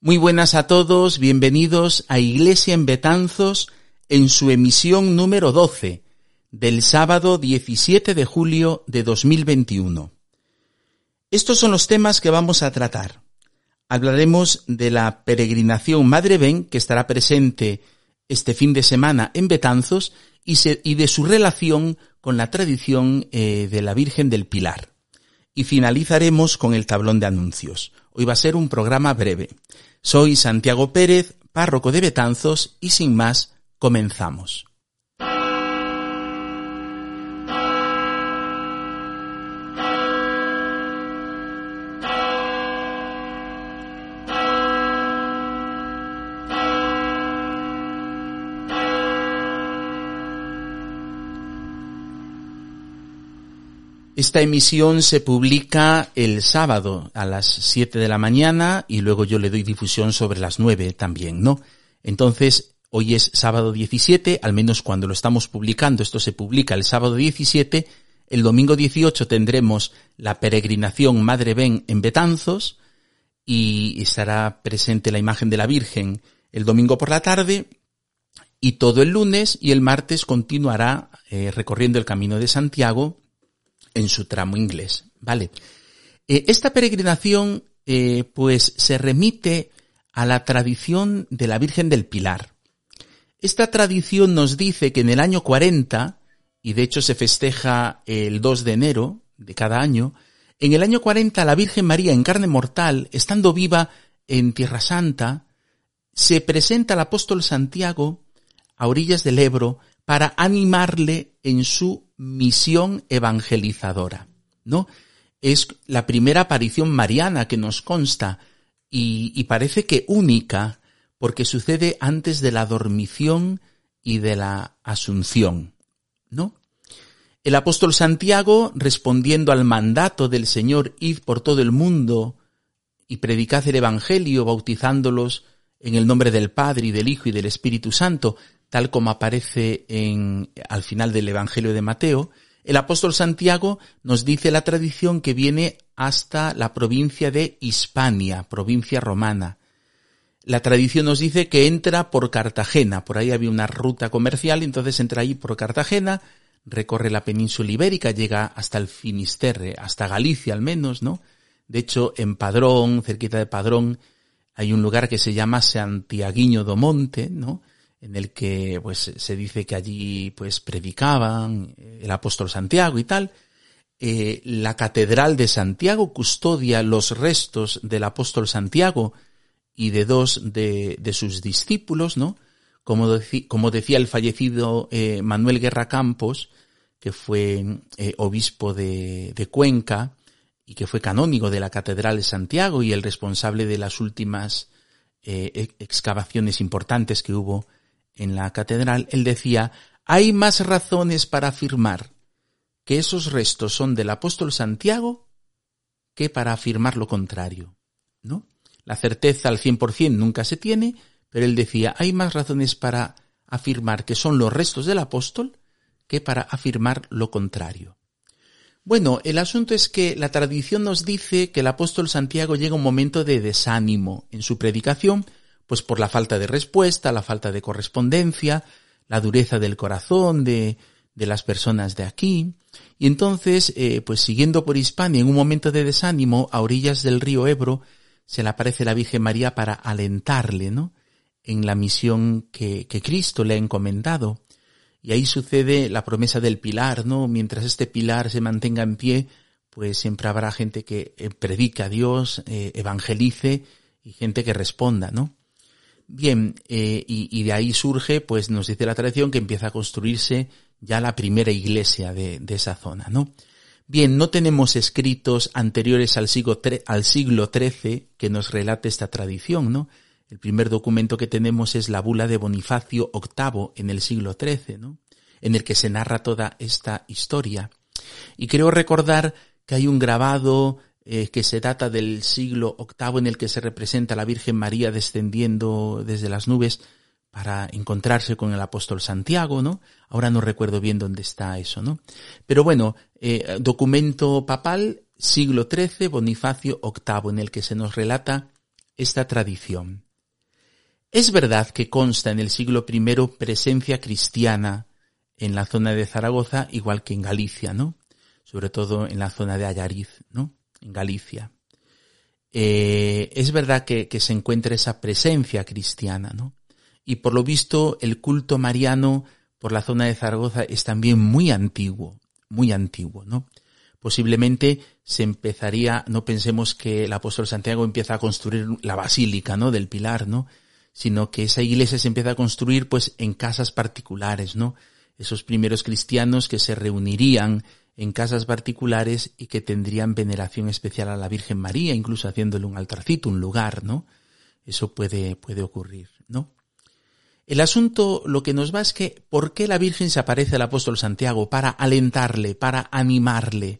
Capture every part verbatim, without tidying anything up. Muy buenas a todos, bienvenidos a Iglesia en Betanzos en su emisión número doce del sábado diecisiete de julio de dos mil veintiuno. Estos son los temas que vamos a tratar. Hablaremos de la peregrinación Madre Ben, que estará presente este fin de semana en Betanzos, y, se, y de su relación con la tradición eh, de la Virgen del Pilar. Y finalizaremos con el tablón de anuncios. Hoy va a ser un programa breve. Soy Santiago Pérez, párroco de Betanzos, y sin más, comenzamos. Esta emisión se publica el sábado a las siete de la mañana y luego yo le doy difusión sobre las nueve también, ¿no? Entonces, hoy es sábado diecisiete, al menos cuando lo estamos publicando, esto se publica el sábado diecisiete, el domingo dieciocho tendremos la peregrinación Madre Ben en Betanzos y estará presente la imagen de la Virgen el domingo por la tarde y todo el lunes y el martes continuará eh, recorriendo el Camino de Santiago en su tramo inglés, ¿vale? Eh, esta peregrinación, eh, pues, se remite a la tradición de la Virgen del Pilar. Esta tradición nos dice que en el año cuarenta, y de hecho se festeja el dos de enero de cada año, en el año cuarenta la Virgen María en carne mortal, estando viva en Tierra Santa, se presenta al apóstol Santiago a orillas del Ebro para animarle en su misión evangelizadora, ¿no? Es la primera aparición mariana que nos consta y, y parece que única porque sucede antes de la dormición y de la asunción, ¿no? El apóstol Santiago, respondiendo al mandato del Señor, id por todo el mundo y predicad el evangelio, bautizándolos en el nombre del Padre y del Hijo y del Espíritu Santo, tal como aparece en, al final del Evangelio de Mateo, el apóstol Santiago nos dice la tradición que viene hasta la provincia de Hispania, provincia romana. La tradición nos dice que entra por Cartagena, por ahí había una ruta comercial, entonces entra ahí por Cartagena, recorre la península ibérica, llega hasta el Finisterre, hasta Galicia al menos, ¿no? De hecho, en Padrón, cerquita de Padrón, hay un lugar que se llama Santiaguiño do Monte, ¿no?, en el que pues se dice que allí pues predicaban el apóstol Santiago y tal. Eh, la Catedral de Santiago custodia los restos del apóstol Santiago y de dos de, de sus discípulos, ¿no? Como, deci- como decía el fallecido eh, Manuel Guerra Campos, que fue eh, obispo de, de Cuenca y que fue canónigo de la Catedral de Santiago y el responsable de las últimas eh, excavaciones importantes que hubo en la catedral, él decía, hay más razones para afirmar que esos restos son del apóstol Santiago que para afirmar lo contrario, ¿no? La certeza al cien por cien nunca se tiene, pero él decía, hay más razones para afirmar que son los restos del apóstol que para afirmar lo contrario. Bueno, el asunto es que la tradición nos dice que el apóstol Santiago llega a un momento de desánimo en su predicación, pues por la falta de respuesta, la falta de correspondencia, la dureza del corazón de, de las personas de aquí. Y entonces, eh, pues siguiendo por Hispania, en un momento de desánimo, a orillas del río Ebro, se le aparece la Virgen María para alentarle, ¿no?, en la misión que, que Cristo le ha encomendado. Y ahí sucede la promesa del pilar, ¿no? Mientras este pilar se mantenga en pie, pues siempre habrá gente que eh, predica a Dios, eh, evangelice y gente que responda, ¿no? Bien, eh, y, y de ahí surge, pues nos dice la tradición, que empieza a construirse ya la primera iglesia de, de esa zona, ¿no? Bien, no tenemos escritos anteriores al siglo, tre- al siglo trece que nos relate esta tradición, ¿no? El primer documento que tenemos es la bula de Bonifacio octavo en el siglo trece, ¿no?, en el que se narra toda esta historia. Y creo recordar que hay un grabado Eh, que se data del siglo octavo en el que se representa a la Virgen María descendiendo desde las nubes para encontrarse con el apóstol Santiago, ¿no? Ahora no recuerdo bien dónde está eso, ¿no? Pero bueno, eh, documento papal, siglo trece, Bonifacio octavo, en el que se nos relata esta tradición. Es verdad que consta en el siglo primero presencia cristiana en la zona de Zaragoza, igual que en Galicia, ¿no? Sobre todo en la zona de Añariz, ¿no? En Galicia. Eh, es verdad que, que se encuentra esa presencia cristiana, ¿no? Y por lo visto el culto mariano por la zona de Zaragoza es también muy antiguo, muy antiguo, ¿no? Posiblemente se empezaría, no pensemos que el apóstol Santiago empieza a construir la basílica, ¿no? Del Pilar, ¿no? Sino que esa iglesia se empieza a construir pues en casas particulares, ¿no? Esos primeros cristianos que se reunirían en casas particulares y que tendrían veneración especial a la Virgen María, incluso haciéndole un altarcito, un lugar, ¿no? Eso puede, puede ocurrir, ¿no? El asunto lo que nos va es que, ¿por qué la Virgen se aparece al apóstol Santiago? Para alentarle, para animarle.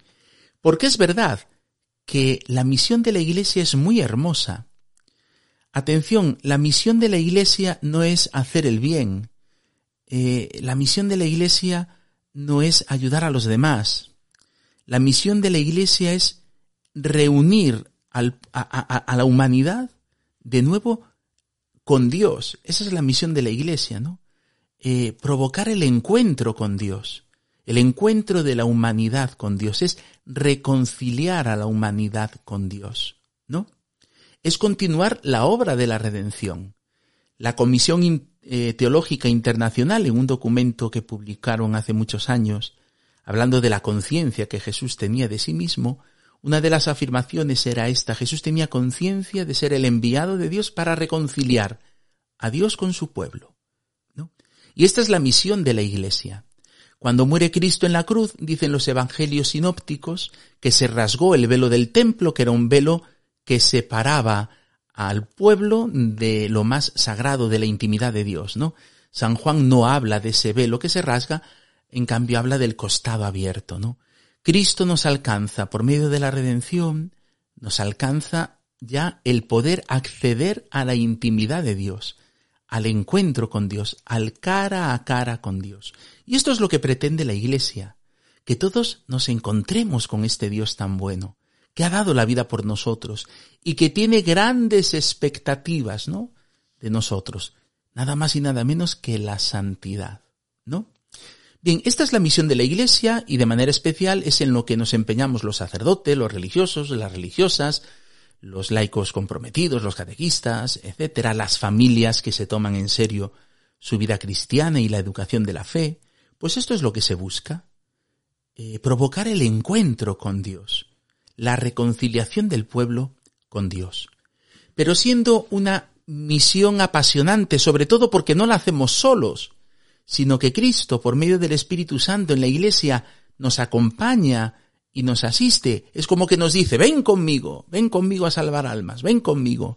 Porque es verdad que la misión de la Iglesia es muy hermosa. Atención, la misión de la Iglesia no es hacer el bien. Eh, la misión de la Iglesia no es ayudar a los demás. La misión de la Iglesia es reunir al, a, a, a la humanidad de nuevo con Dios. Esa es la misión de la Iglesia, ¿no? Eh, provocar el encuentro con Dios. El encuentro de la humanidad con Dios es reconciliar a la humanidad con Dios, ¿no? Es continuar la obra de la redención. La Comisión In- eh, Teológica Internacional, en un documento que publicaron hace muchos años, hablando de la conciencia que Jesús tenía de sí mismo, una de las afirmaciones era esta: Jesús tenía conciencia de ser el enviado de Dios para reconciliar a Dios con su pueblo, ¿no? Y esta es la misión de la Iglesia. Cuando muere Cristo en la cruz, dicen los evangelios sinópticos que se rasgó el velo del templo, que era un velo que separaba al pueblo de lo más sagrado, de la intimidad de Dios, ¿no? San Juan no habla de ese velo que se rasga, en cambio habla del costado abierto, ¿no? Cristo nos alcanza, por medio de la redención, nos alcanza ya el poder acceder a la intimidad de Dios, al encuentro con Dios, al cara a cara con Dios. Y esto es lo que pretende la Iglesia, que todos nos encontremos con este Dios tan bueno, que ha dado la vida por nosotros y que tiene grandes expectativas, ¿no?, de nosotros. Nada más y nada menos que la santidad, ¿no? Bien, esta es la misión de la Iglesia y de manera especial es en lo que nos empeñamos los sacerdotes, los religiosos, las religiosas, los laicos comprometidos, los catequistas, etcétera, las familias que se toman en serio su vida cristiana y la educación de la fe. Pues esto es lo que se busca, eh, provocar el encuentro con Dios, la reconciliación del pueblo con Dios. Pero siendo una misión apasionante, sobre todo porque no la hacemos solos, sino que Cristo, por medio del Espíritu Santo en la Iglesia, nos acompaña y nos asiste. Es como que nos dice: ven conmigo, ven conmigo a salvar almas, ven conmigo.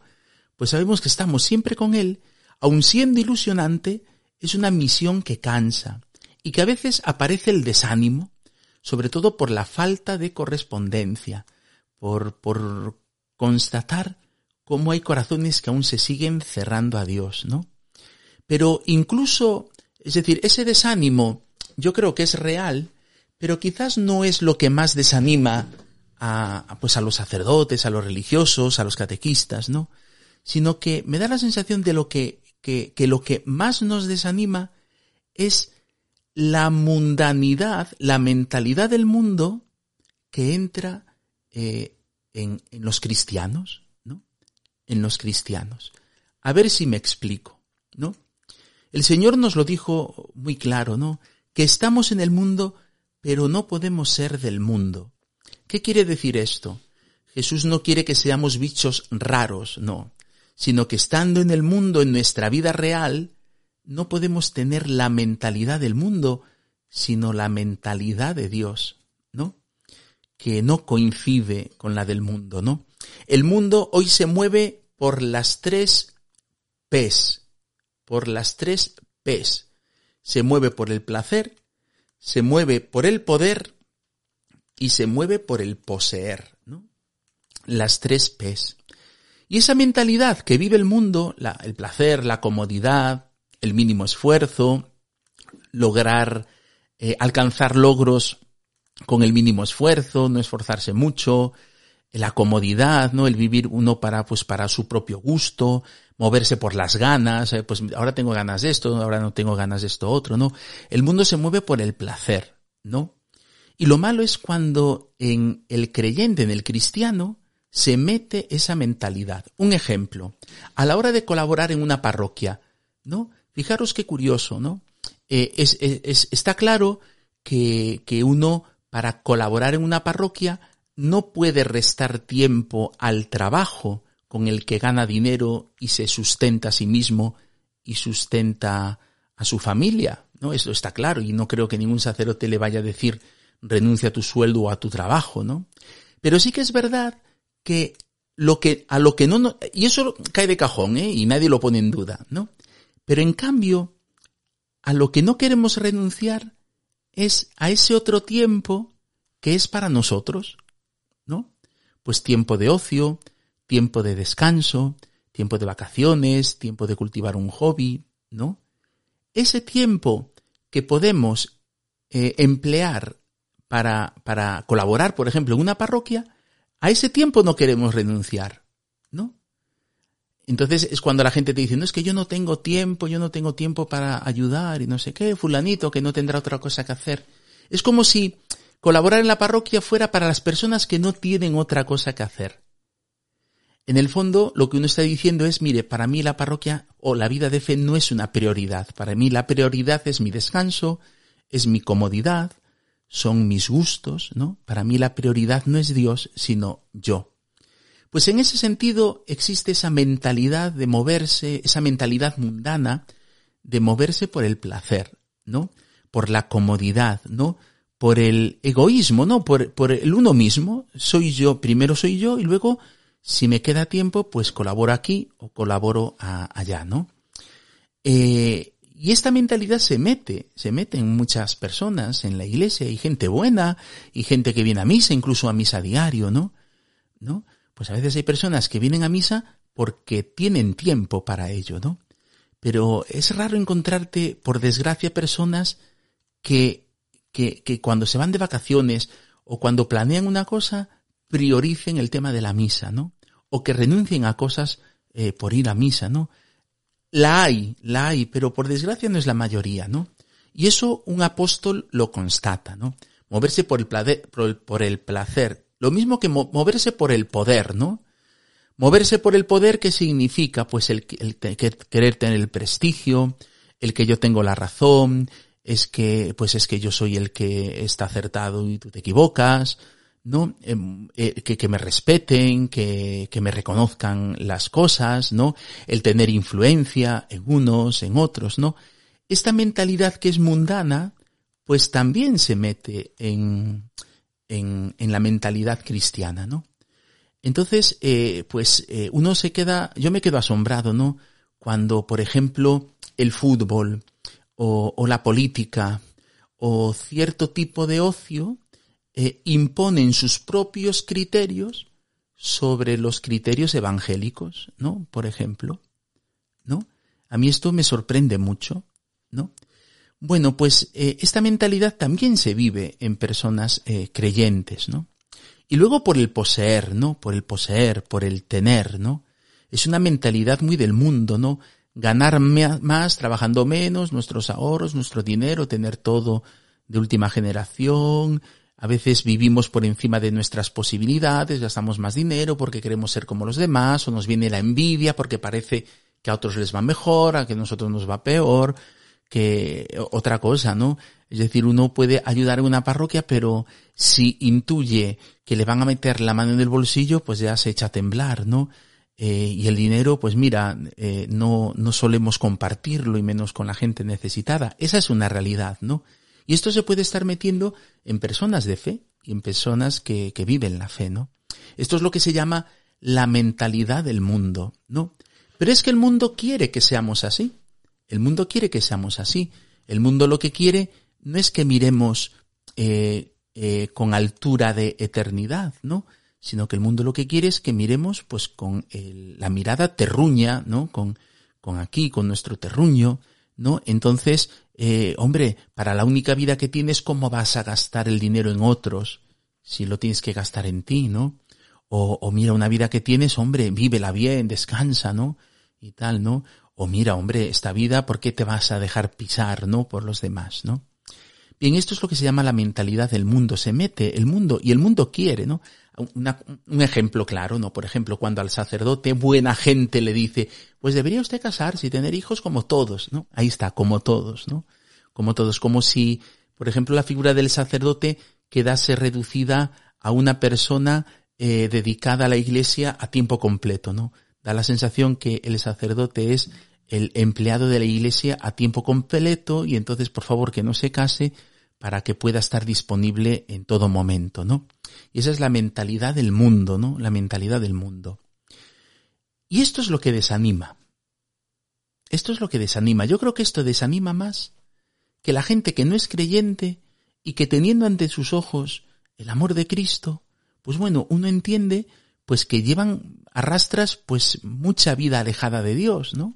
Pues sabemos que estamos siempre con Él, aun siendo ilusionante, es una misión que cansa y que a veces aparece el desánimo, sobre todo por la falta de correspondencia, por, por constatar cómo hay corazones que aún se siguen cerrando a Dios, ¿no? Pero incluso, es decir, ese desánimo yo creo que es real, pero quizás no es lo que más desanima a, a, pues a los sacerdotes, a los religiosos, a los catequistas, ¿no? Sino que me da la sensación de lo que, que, que lo que más nos desanima es la mundanidad, la mentalidad del mundo que entra eh, en, en los cristianos, ¿no? En los cristianos. A ver si me explico, ¿no? El Señor nos lo dijo muy claro, ¿no? Que estamos en el mundo, pero no podemos ser del mundo. ¿Qué quiere decir esto? Jesús no quiere que seamos bichos raros, no, sino que estando en el mundo, en nuestra vida real, no podemos tener la mentalidad del mundo, sino la mentalidad de Dios, ¿no? Que no coincide con la del mundo, ¿no? El mundo hoy se mueve por las tres P's, por las tres P's. Se mueve por el placer, se mueve por el poder y se mueve por el poseer, ¿no? Las tres P's. Y esa mentalidad que vive el mundo, la, el placer, la comodidad, el mínimo esfuerzo, lograr, eh, alcanzar logros con el mínimo esfuerzo, no esforzarse mucho, la comodidad, ¿no? El vivir uno para, pues, para su propio gusto, moverse por las ganas, eh, pues ahora tengo ganas de esto, ahora no tengo ganas de esto otro, ¿no? El mundo se mueve por el placer, ¿no? Y lo malo es cuando en el creyente, en el cristiano, se mete esa mentalidad. Un ejemplo, a la hora de colaborar en una parroquia, ¿no? Fijaros qué curioso, ¿no? Eh, es, es, está claro que, que uno, para colaborar en una parroquia, no puede restar tiempo al trabajo con el que gana dinero y se sustenta a sí mismo y sustenta a su familia, ¿no? Eso está claro, y no creo que ningún sacerdote le vaya a decir renuncia a tu sueldo o a tu trabajo, ¿no? Pero sí que es verdad que lo que a lo que no, no y eso cae de cajón, ¿eh? Y nadie lo pone en duda, ¿no? Pero en cambio, a lo que no queremos renunciar es a ese otro tiempo que es para nosotros, ¿no? Pues tiempo de ocio, tiempo de descanso, tiempo de vacaciones, tiempo de cultivar un hobby, ¿no? Ese tiempo que podemos eh, emplear para, para colaborar, por ejemplo, en una parroquia, a ese tiempo no queremos renunciar, ¿no? Entonces es cuando la gente te dice, no, es que yo no tengo tiempo, yo no tengo tiempo para ayudar y no sé qué, fulanito que no tendrá otra cosa que hacer. Es como si colaborar en la parroquia fuera para las personas que no tienen otra cosa que hacer. En el fondo, lo que uno está diciendo es, mire, para mí la parroquia o la vida de fe no es una prioridad. Para mí la prioridad es mi descanso, es mi comodidad, son mis gustos, ¿no? Para mí la prioridad no es Dios, sino yo. Pues en ese sentido existe esa mentalidad de moverse, esa mentalidad mundana de moverse por el placer, ¿no? Por la comodidad, ¿no? Por el egoísmo, ¿no? Por, por el uno mismo. Soy yo, primero soy yo y luego, si me queda tiempo, pues colaboro aquí o colaboro a, allá, ¿no? Eh, y esta mentalidad se mete, se mete en muchas personas en la iglesia, y gente buena, y gente que viene a misa, incluso a misa diario, ¿no? ¿No? Pues a veces hay personas que vienen a misa porque tienen tiempo para ello, ¿no? Pero es raro encontrarte, por desgracia, personas que, que, que cuando se van de vacaciones o cuando planean una cosa, prioricen el tema de la misa, ¿no? O que renuncien a cosas eh, por ir a misa, ¿no? La hay, la hay, pero por desgracia no es la mayoría, ¿no? Y eso un apóstol lo constata, ¿no? Moverse por el placer, por el, por el placer. Lo mismo que moverse por el poder, ¿no? Moverse por el poder, ¿qué significa? Pues el, el, el querer tener el prestigio, el que yo tengo la razón, es que, pues es que yo soy el que está acertado y tú te equivocas, ¿no? Eh, eh, que, que me respeten, que, que me reconozcan las cosas, ¿no? El tener influencia en unos, en otros, ¿no? Esta mentalidad que es mundana, pues también se mete en... En, en la mentalidad cristiana, ¿no? Entonces, eh, pues eh, uno se queda, yo me quedo asombrado, ¿no? Cuando, por ejemplo, el fútbol o, o la política o cierto tipo de ocio eh, imponen sus propios criterios sobre los criterios evangélicos, ¿no? Por ejemplo, ¿no? A mí esto me sorprende mucho, ¿no? Bueno, pues eh, esta mentalidad también se vive en personas eh, creyentes, ¿no? Y luego por el poseer, ¿no? Por el poseer, por el tener, ¿no? Es una mentalidad muy del mundo, ¿no? Ganar más trabajando menos, nuestros ahorros, nuestro dinero, tener todo de última generación. A veces vivimos por encima de nuestras posibilidades, gastamos más dinero porque queremos ser como los demás, o nos viene la envidia porque parece que a otros les va mejor, a que a nosotros nos va peor... que otra cosa, ¿no? Es decir, uno puede ayudar en una parroquia, pero si intuye que le van a meter la mano en el bolsillo, pues ya se echa a temblar, ¿no? Eh, y el dinero, pues mira, eh, no, no solemos compartirlo, y menos con la gente necesitada. Esa es una realidad, ¿no? Y esto se puede estar metiendo en personas de fe y en personas que, que viven la fe, ¿no? Esto es lo que se llama la mentalidad del mundo, ¿no? Pero es que el mundo quiere que seamos así. El mundo quiere que seamos así. El mundo lo que quiere no es que miremos eh, eh, con altura de eternidad, ¿no? Sino que el mundo lo que quiere es que miremos, pues, con el, la mirada terruña, ¿no? Con, con aquí, con nuestro terruño, ¿no? Entonces, eh, hombre, para la única vida que tienes, ¿cómo vas a gastar el dinero en otros si lo tienes que gastar en ti, ¿no? O, o mira, una vida que tienes, hombre, vívela bien, descansa, ¿no? Y tal, ¿no? O mira, hombre, esta vida, ¿por qué te vas a dejar pisar, ¿no? Por los demás, ¿no? Bien, esto es lo que se llama la mentalidad del mundo. Se mete el mundo y el mundo quiere, ¿no? Una, un ejemplo claro, ¿no? Por ejemplo, cuando al sacerdote buena gente le dice, pues debería usted casarse y tener hijos como todos, ¿no? Ahí está, como todos, ¿no? Como todos, como si, por ejemplo, la figura del sacerdote quedase reducida a una persona eh, dedicada a la iglesia a tiempo completo, ¿no? Da la sensación que el sacerdote es el empleado de la iglesia a tiempo completo y entonces, por favor, que no se case para que pueda estar disponible en todo momento, ¿no? Y esa es la mentalidad del mundo, ¿no? La mentalidad del mundo. Y esto es lo que desanima. Esto es lo que desanima. Yo creo que esto desanima más que la gente que no es creyente y que teniendo ante sus ojos el amor de Cristo, pues bueno, uno entiende pues que llevan arrastras pues mucha vida alejada de Dios, ¿no?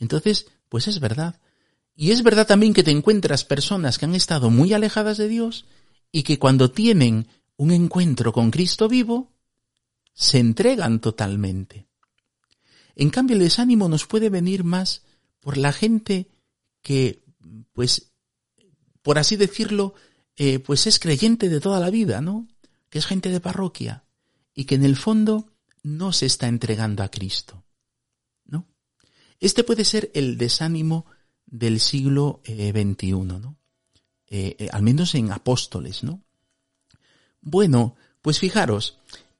Entonces, pues es verdad. Y es verdad también que te encuentras personas que han estado muy alejadas de Dios y que cuando tienen un encuentro con Cristo vivo, se entregan totalmente. En cambio, el desánimo nos puede venir más por la gente que, pues, por así decirlo, eh, pues es creyente de toda la vida, ¿no? Que es gente de parroquia y que en el fondo no se está entregando a Cristo, ¿no? Este puede ser el desánimo del siglo veintiuno, ¿no? Eh, eh, al menos en apóstoles, ¿no? Bueno, pues fijaros,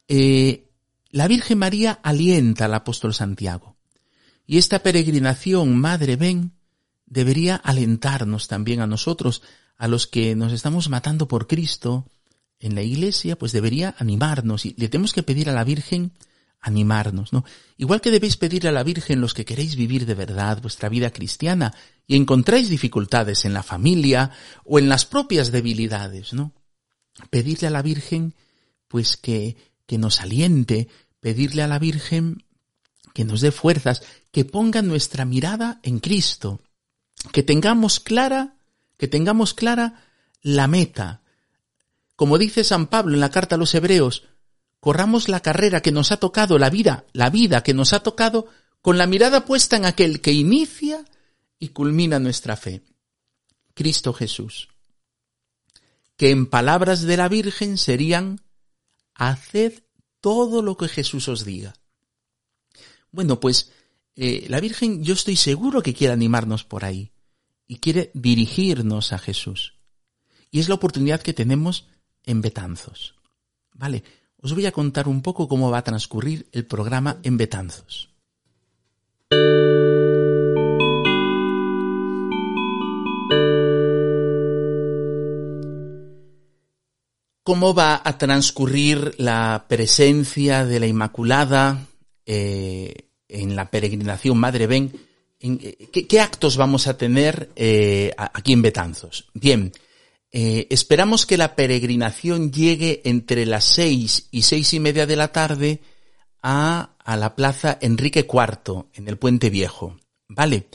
eh, la Virgen María alienta al apóstol Santiago. Y esta peregrinación, Madre Ben, debería alentarnos también a nosotros, a los que nos estamos matando por Cristo en la iglesia, pues debería animarnos. Y le tenemos que pedir a la Virgen animarnos, ¿no? Igual que debéis pedirle a la Virgen los que queréis vivir de verdad vuestra vida cristiana y encontráis dificultades en la familia o en las propias debilidades, ¿no? Pedirle a la Virgen, pues que, que nos aliente, pedirle a la Virgen que nos dé fuerzas, que ponga nuestra mirada en Cristo, que tengamos clara, que tengamos clara la meta. Como dice San Pablo en la carta a los Hebreos, corramos la carrera que nos ha tocado, la vida, la vida que nos ha tocado, con la mirada puesta en aquel que inicia y culmina nuestra fe, Cristo Jesús. Que en palabras de la Virgen serían, haced todo lo que Jesús os diga. Bueno, pues eh, la Virgen yo estoy seguro que quiere animarnos por ahí y quiere dirigirnos a Jesús. Y es la oportunidad que tenemos en Betanzos. Vale, os voy a contar un poco cómo va a transcurrir el programa en Betanzos. ¿Cómo va a transcurrir la presencia de la Inmaculada eh, en la peregrinación Madre Ben? En, ¿qué, ¿Qué actos vamos a tener eh, aquí en Betanzos? Bien, eh, esperamos que la peregrinación llegue entre las seis y seis y media de la tarde a, a la plaza Enrique cuarto, en el Puente Viejo, ¿vale?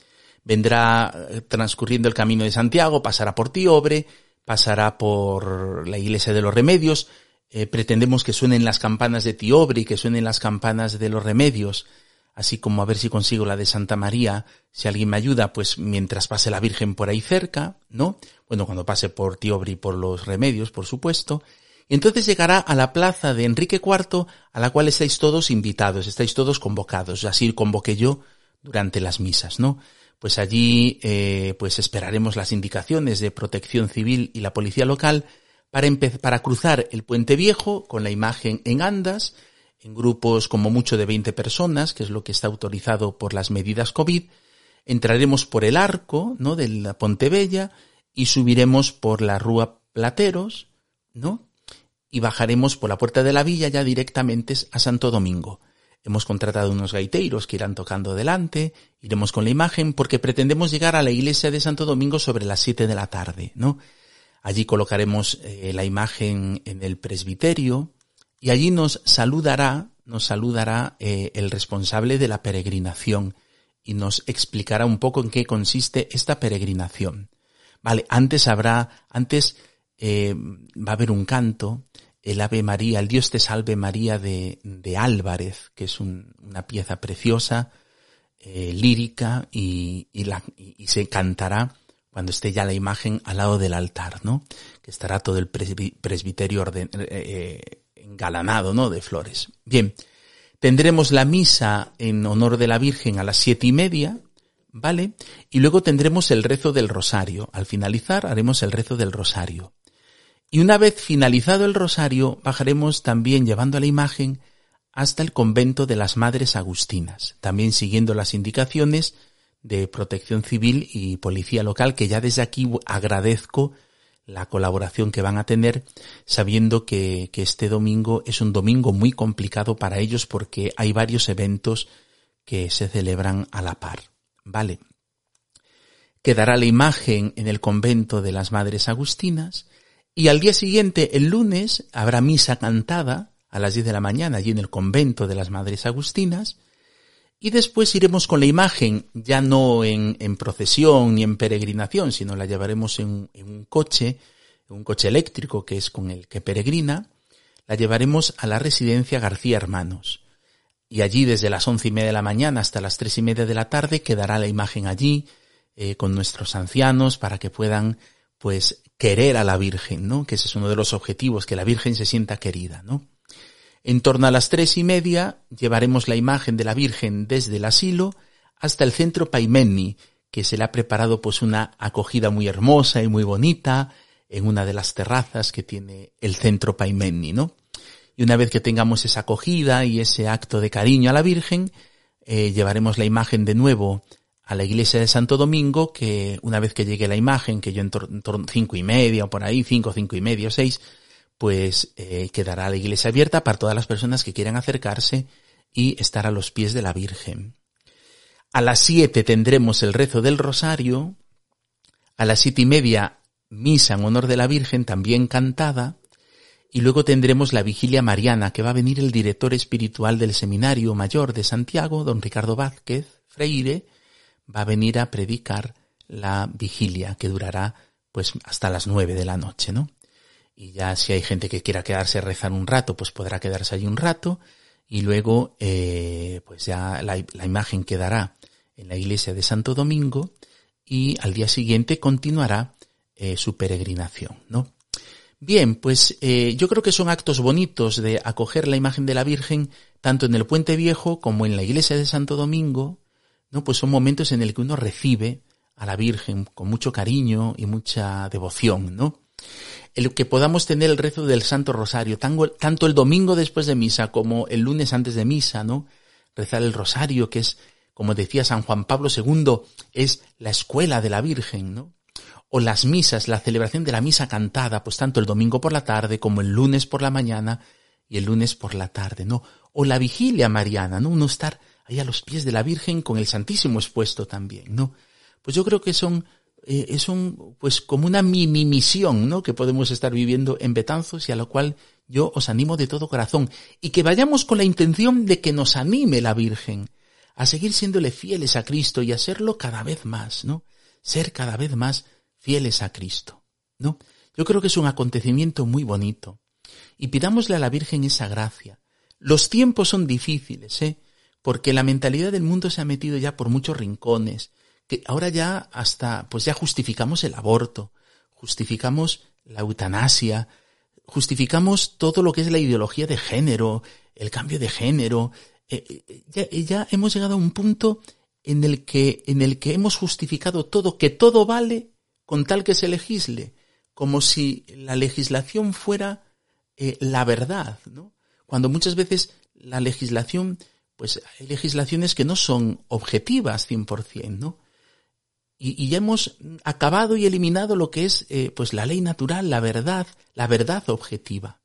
Vendrá transcurriendo el Camino de Santiago, pasará por Tiobre, pasará por la Iglesia de los Remedios, eh, pretendemos que suenen las campanas de Tiobre y que suenen las campanas de los Remedios, así como a ver si consigo la de Santa María, si alguien me ayuda, pues mientras pase la Virgen por ahí cerca, ¿no? Bueno, cuando pase por Tiobre y por los Remedios, por supuesto. Y entonces llegará a la plaza de Enrique cuarto, a la cual estáis todos invitados, estáis todos convocados, así convoqué yo durante las misas, ¿no? Pues allí eh, pues esperaremos las indicaciones de Protección Civil y la Policía Local para, empe- para cruzar el Puente Viejo con la imagen en andas, en grupos como mucho de veinte personas, que es lo que está autorizado por las medidas COVID. Entraremos por el arco, ¿no?, de la Ponte Vella y subiremos por la rúa Plateros, ¿no?, y bajaremos por la Puerta de la Villa ya directamente a Santo Domingo. Hemos contratado unos gaiteros que irán tocando delante, iremos con la imagen porque pretendemos llegar a la iglesia de Santo Domingo sobre las siete de la tarde, ¿no? Allí colocaremos eh, la imagen en el presbiterio y allí nos saludará, nos saludará eh, el responsable de la peregrinación y nos explicará un poco en qué consiste esta peregrinación. Vale, antes habrá, antes eh, va a haber un canto. el Ave María, el Dios te salve María de, de Álvarez, que es un, una pieza preciosa, eh, lírica, y, y, la, y, y se cantará cuando esté ya la imagen al lado del altar, ¿no? Que estará todo el presbiterio orden, eh, engalanado, ¿no?, de flores. Bien, tendremos la misa en honor de la Virgen a las siete y media, ¿vale? Y luego tendremos el rezo del rosario. Al finalizar haremos el rezo del rosario. Y una vez finalizado el rosario, bajaremos también llevando a la imagen hasta el convento de las Madres Agustinas, también siguiendo las indicaciones de protección civil y policía local, que ya desde aquí agradezco la colaboración que van a tener, sabiendo que, que este domingo es un domingo muy complicado para ellos porque hay varios eventos que se celebran a la par, ¿vale? Quedará la imagen en el convento de las Madres Agustinas. Y al día siguiente, el lunes, habrá misa cantada a las diez de la mañana allí en el convento de las Madres Agustinas, y después iremos con la imagen, ya no en, en procesión ni en peregrinación, sino la llevaremos en, en un coche, en un coche eléctrico que es con el que peregrina, la llevaremos a la residencia García Hermanos. Y allí desde las once y media de la mañana hasta las tres y media de la tarde quedará la imagen allí eh, con nuestros ancianos para que puedan, pues, querer a la Virgen, ¿no? Que ese es uno de los objetivos, que la Virgen se sienta querida, ¿no? En torno a las tres y media llevaremos la imagen de la Virgen desde el asilo hasta el centro Pai Menni, que se le ha preparado pues una acogida muy hermosa y muy bonita en una de las terrazas que tiene el centro Pai Menni, ¿no? Y una vez que tengamos esa acogida y ese acto de cariño a la Virgen, eh, llevaremos la imagen de nuevo a la iglesia de Santo Domingo, que una vez que llegue la imagen, que yo en torno tor- cinco y media o por ahí, cinco, cinco y media o seis, pues eh, quedará la iglesia abierta para todas las personas que quieran acercarse y estar a los pies de la Virgen. A las siete tendremos el rezo del rosario, a las siete y media misa en honor de la Virgen, también cantada, y luego tendremos la vigilia mariana, que va a venir el director espiritual del Seminario Mayor de Santiago, don Ricardo Vázquez Freire, va a venir a predicar la vigilia, que durará pues hasta las nueve de la noche, ¿no? Y ya si hay gente que quiera quedarse a rezar un rato, pues podrá quedarse allí un rato, y luego eh, pues ya la, la imagen quedará en la iglesia de Santo Domingo, y al día siguiente continuará eh, su peregrinación, ¿no? Bien, pues eh, yo creo que son actos bonitos de acoger la imagen de la Virgen, tanto en el Puente Viejo como en la iglesia de Santo Domingo, ¿no? Pues son momentos en el que uno recibe a la Virgen con mucho cariño y mucha devoción, ¿no? El que podamos tener el rezo del Santo Rosario, tanto el domingo después de misa como el lunes antes de misa, ¿no? Rezar el Rosario, que es, como decía San Juan Pablo segundo, es la escuela de la Virgen, ¿no? O las misas, la celebración de la misa cantada, pues tanto el domingo por la tarde como el lunes por la mañana y el lunes por la tarde, ¿no? O la vigilia mariana, ¿no? Uno estar ahí a los pies de la Virgen con el Santísimo expuesto también, ¿no? Pues yo creo que son, eh, es un, pues como una mini misión, ¿no? Que podemos estar viviendo en Betanzos y a lo cual yo os animo de todo corazón. Y que vayamos con la intención de que nos anime la Virgen a seguir siéndole fieles a Cristo y a serlo cada vez más, ¿no? Ser cada vez más fieles a Cristo, ¿no? Yo creo que es un acontecimiento muy bonito. Y pidámosle a la Virgen esa gracia. Los tiempos son difíciles, ¿eh? Porque la mentalidad del mundo se ha metido ya por muchos rincones, que ahora ya hasta, pues ya justificamos el aborto, justificamos la eutanasia, justificamos todo lo que es la ideología de género, el cambio de género. Eh, ya, ya hemos llegado a un punto en el que, en el que hemos justificado todo, que todo vale con tal que se legisle, como si la legislación fuera eh, la verdad, ¿no? Cuando muchas veces la legislación, pues hay legislaciones que no son objetivas cien por ciento, ¿no? Y, y ya hemos acabado y eliminado lo que es eh, pues la ley natural, la verdad, la verdad objetiva.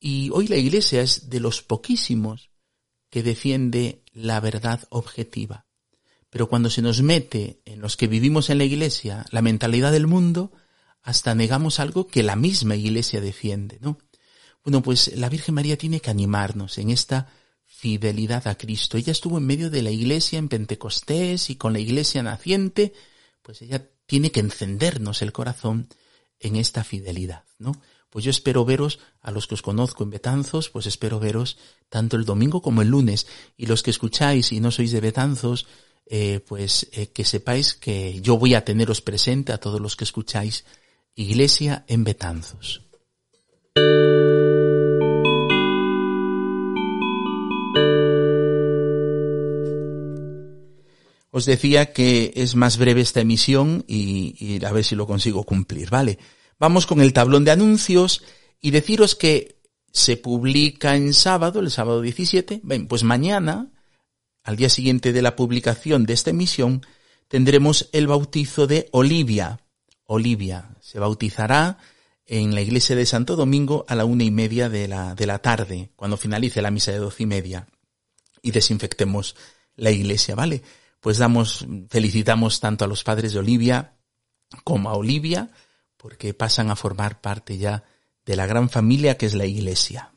Y hoy la Iglesia es de los poquísimos que defiende la verdad objetiva. Pero cuando se nos mete en los que vivimos en la Iglesia la mentalidad del mundo, hasta negamos algo que la misma Iglesia defiende, ¿no? Bueno, pues la Virgen María tiene que animarnos en esta fidelidad a Cristo. Ella estuvo en medio de la Iglesia en Pentecostés y con la Iglesia naciente, pues ella tiene que encendernos el corazón en esta fidelidad, ¿no? pues yo espero veros, a los que os conozco en Betanzos, pues espero veros tanto el domingo como el lunes. Y los que escucháis y no sois de Betanzos, eh, pues eh, que sepáis que yo voy a teneros presente a todos los que escucháis Iglesia en Betanzos. Os decía que es más breve esta emisión y, y a ver si lo consigo cumplir, ¿vale? Vamos con el tablón de anuncios y deciros que se publica en sábado, el sábado diecisiete, bien, pues mañana, al día siguiente de la publicación de esta emisión, tendremos el bautizo de Olivia. Olivia se bautizará en la iglesia de Santo Domingo a la una y media de la, de la tarde, cuando finalice la misa de doce y media y desinfectemos la iglesia, ¿vale? Pues damos, felicitamos tanto a los padres de Olivia como a Olivia, porque pasan a formar parte ya de la gran familia que es la Iglesia.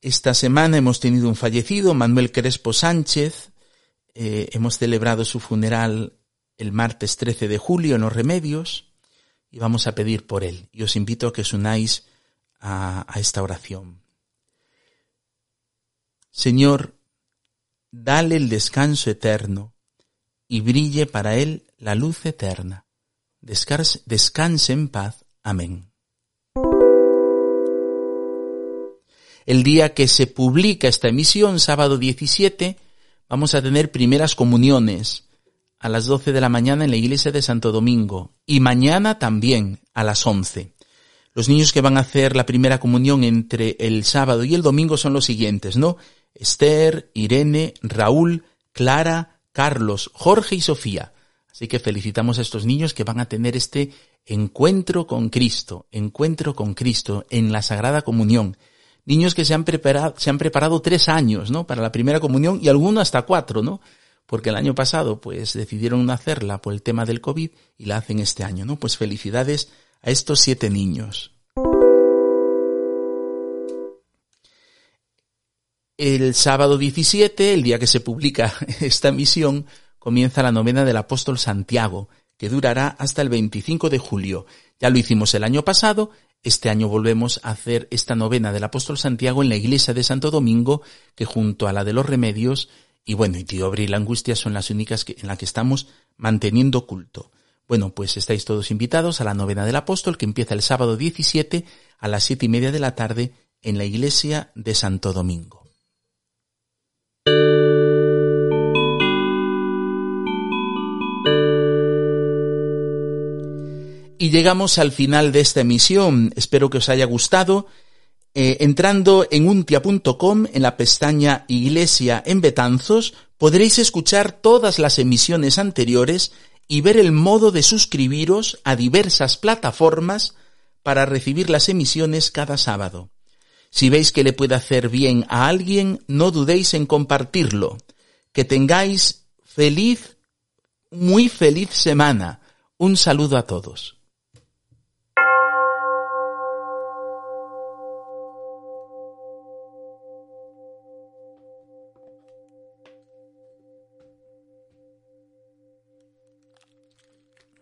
Esta semana hemos tenido un fallecido, Manuel Crespo Sánchez. Eh, hemos celebrado su funeral el martes trece de julio en Los Remedios y vamos a pedir por él. Y os invito a que os unáis a, a esta oración. Señor, dale el descanso eterno y brille para él la luz eterna. Descanse, descanse en paz. Amén. El día que se publica esta emisión, sábado diecisiete, vamos a tener primeras comuniones a las doce de la mañana en la iglesia de Santo Domingo y mañana también a las once. Los niños que van a hacer la primera comunión entre el sábado y el domingo son los siguientes, ¿no? Esther, Irene, Raúl, Clara, Carlos, Jorge y Sofía. Así que felicitamos a estos niños que van a tener este encuentro con Cristo, encuentro con Cristo en la Sagrada Comunión. Niños que se han preparado, se han preparado tres años, ¿no? Para la primera comunión y algunos hasta cuatro, ¿no? Porque el año pasado, pues, decidieron no hacerla por el tema del COVID y la hacen este año, ¿no? Pues felicidades a estos siete niños. El sábado diecisiete, el día que se publica esta misión, comienza la novena del apóstol Santiago, que durará hasta el veinticinco de julio. Ya lo hicimos el año pasado, este año volvemos a hacer esta novena del apóstol Santiago en la iglesia de Santo Domingo, que junto a la de los Remedios, y bueno, y Tiobre y la Angustia son las únicas que, en las que estamos manteniendo culto. Bueno, pues estáis todos invitados a la novena del apóstol, que empieza el sábado diecisiete a las siete y media de la tarde en la iglesia de Santo Domingo. Y llegamos al final de esta emisión. Espero que os haya gustado. Eh, entrando en untia punto com, en la pestaña Iglesia en Betanzos, podréis escuchar todas las emisiones anteriores y ver el modo de suscribiros a diversas plataformas para recibir las emisiones cada sábado. Si veis que le puede hacer bien a alguien, no dudéis en compartirlo. Que tengáis feliz, muy feliz semana. Un saludo a todos.